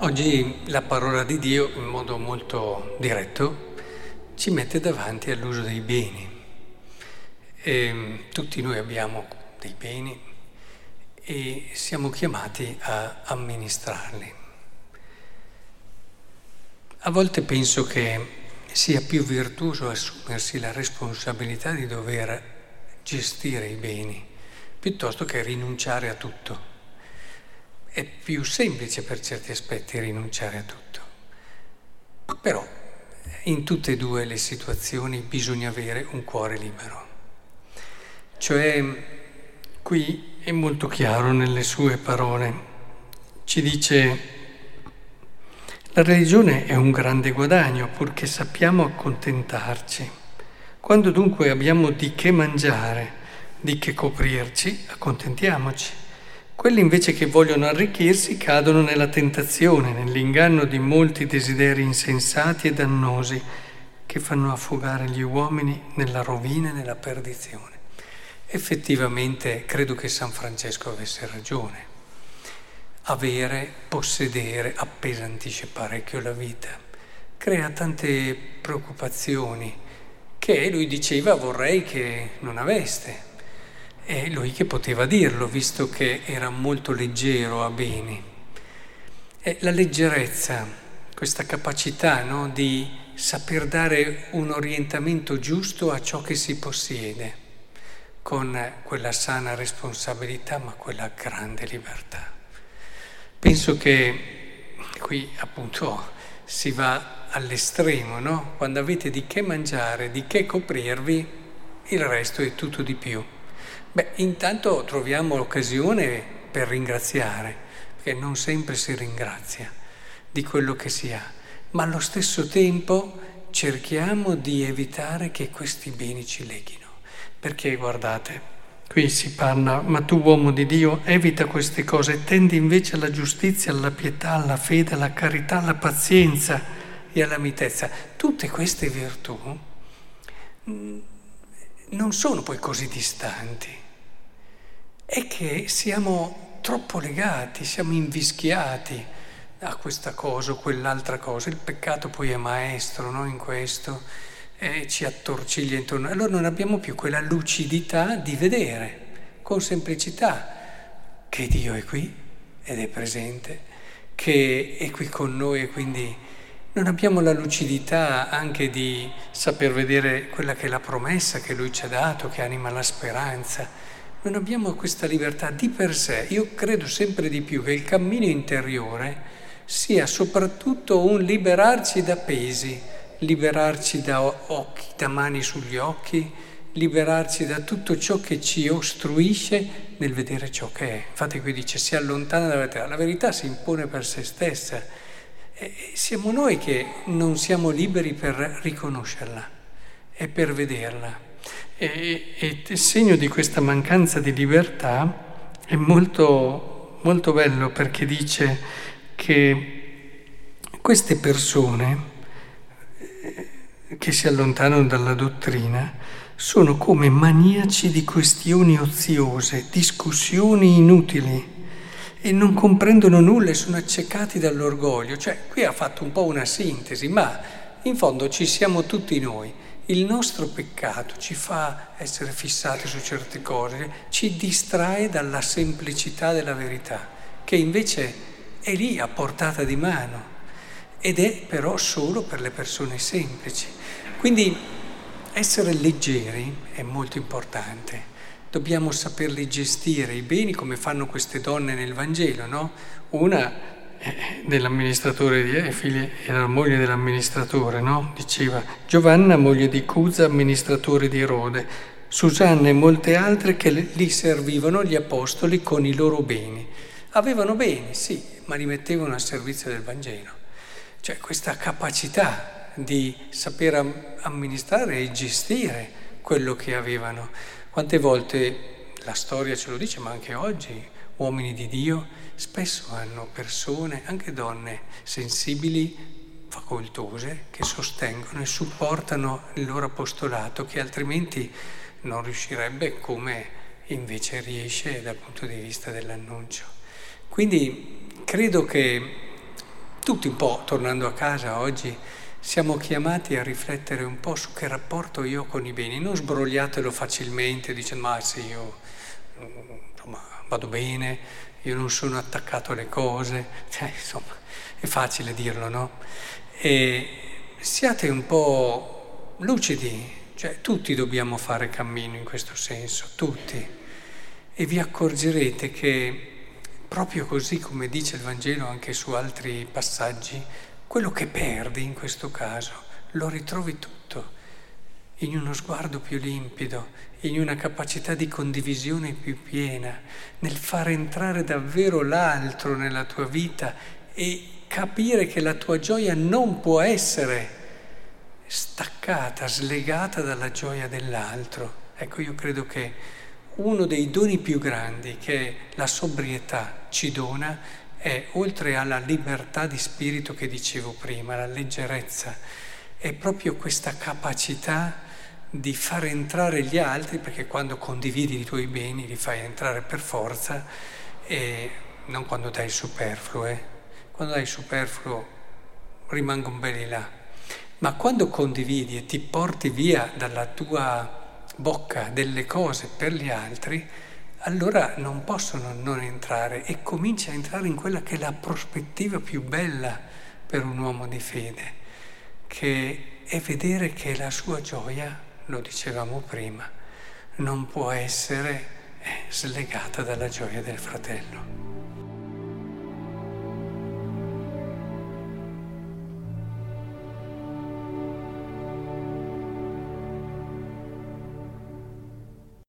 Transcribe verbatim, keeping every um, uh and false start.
Oggi la parola di Dio, in modo molto diretto, ci mette davanti all'uso dei beni. E tutti noi abbiamo dei beni e siamo chiamati a amministrarli. A volte penso che sia più virtuoso assumersi la responsabilità di dover gestire i beni, piuttosto che rinunciare a tutto. È più semplice per certi aspetti rinunciare a tutto, però in tutte e due le situazioni bisogna avere un cuore libero. Cioè, qui è molto chiaro nelle sue parole, ci dice: la religione è un grande guadagno, purché sappiamo accontentarci. Quando dunque abbiamo di che mangiare, di che coprirci, accontentiamoci. Quelli invece che vogliono arricchirsi cadono nella tentazione, nell'inganno di molti desideri insensati e dannosi che fanno affogare gli uomini nella rovina e nella perdizione. Effettivamente credo che San Francesco avesse ragione. Avere, possedere, appesantisce parecchio la vita, crea tante preoccupazioni che lui diceva vorrei che non aveste. È lui che poteva dirlo, visto che era molto leggero a beni. E la leggerezza, questa capacità, no, di saper dare un orientamento giusto a ciò che si possiede, con quella sana responsabilità, ma quella grande libertà. Penso che qui appunto si va all'estremo, no? Quando avete di che mangiare, di che coprirvi, il resto è tutto di più. Beh, intanto troviamo l'occasione per ringraziare, perché non sempre si ringrazia di quello che si ha, ma allo stesso tempo cerchiamo di evitare che questi beni ci leghino. Perché guardate, qui si parla: ma tu, uomo di Dio, evita queste cose e tendi invece alla giustizia, alla pietà, alla fede, alla carità, alla pazienza e alla mitezza. Tutte queste virtù mh, non sono poi così distanti. È che siamo troppo legati, siamo invischiati a questa cosa o quell'altra cosa. Il peccato poi è maestro, no? In questo eh, ci attorciglia intorno. Allora non abbiamo più quella lucidità di vedere con semplicità che Dio è qui ed è presente, che è qui con noi, e quindi non abbiamo la lucidità anche di saper vedere quella che è la promessa che Lui ci ha dato, che anima la speranza. Non abbiamo questa libertà di per sé. Io credo sempre di più che il cammino interiore sia soprattutto un liberarci da pesi, liberarci da occhi, da mani sugli occhi, liberarci da tutto ciò che ci ostruisce nel vedere ciò che è. Infatti qui dice: si allontana dalla verità. La verità si impone per se stessa. E siamo noi che non siamo liberi per riconoscerla e per vederla. E, e il segno di questa mancanza di libertà è molto, molto bello, perché dice che queste persone che si allontanano dalla dottrina sono come maniaci di questioni oziose, discussioni inutili, e non comprendono nulla e sono accecati dall'orgoglio. Cioè, qui ha fatto un po' una sintesi, ma in fondo ci siamo tutti noi. Il nostro peccato ci fa essere fissati su certe cose, ci distrae dalla semplicità della verità, che invece è lì a portata di mano, ed è però solo per le persone semplici. Quindi essere leggeri è molto importante. Dobbiamo saperli gestire i beni, come fanno queste donne nel Vangelo, no? Una dell'amministratore di Efili era la moglie dell'amministratore, no? Diceva: Giovanna, moglie di Cuza, amministratore di Erode, Susanna e molte altre che li servivano gli apostoli con i loro beni. Avevano beni, sì, ma li mettevano al servizio del Vangelo. Cioè, questa capacità di saper amministrare e gestire quello che avevano. Quante volte la storia ce lo dice, ma anche oggi uomini di Dio spesso hanno persone, anche donne sensibili, facoltose, che sostengono e supportano il loro apostolato, che altrimenti non riuscirebbe come invece riesce dal punto di vista dell'annuncio. Quindi credo che Tutti un po', tornando a casa oggi, siamo chiamati a riflettere un po' su che rapporto io ho con i beni. Non sbrogliatelo facilmente dicendo ma se io insomma, vado bene, io non sono attaccato alle cose, cioè, insomma è facile dirlo, no? E siate un po' lucidi, cioè tutti dobbiamo fare cammino in questo senso, tutti, e vi accorgerete che proprio così come dice il Vangelo anche su altri passaggi, quello che perdi in questo caso lo ritrovi tutto in uno sguardo più limpido, in una capacità di condivisione più piena, nel far entrare davvero l'altro nella tua vita e capire che la tua gioia non può essere staccata, slegata dalla gioia dell'altro. Ecco, io credo che uno dei doni più grandi che la sobrietà ci dona è, oltre alla libertà di spirito che dicevo prima, la leggerezza, è proprio questa capacità di far entrare gli altri, perché quando condividi i tuoi beni li fai entrare per forza, e non quando dai il superfluo, eh. Quando dai il superfluo rimangono belli là, ma quando condividi e ti porti via dalla tua bocca delle cose per gli altri, allora non possono non entrare, e comincia a entrare in quella che è la prospettiva più bella per un uomo di fede, che è vedere che la sua gioia, lo dicevamo prima, non può essere slegata dalla gioia del fratello.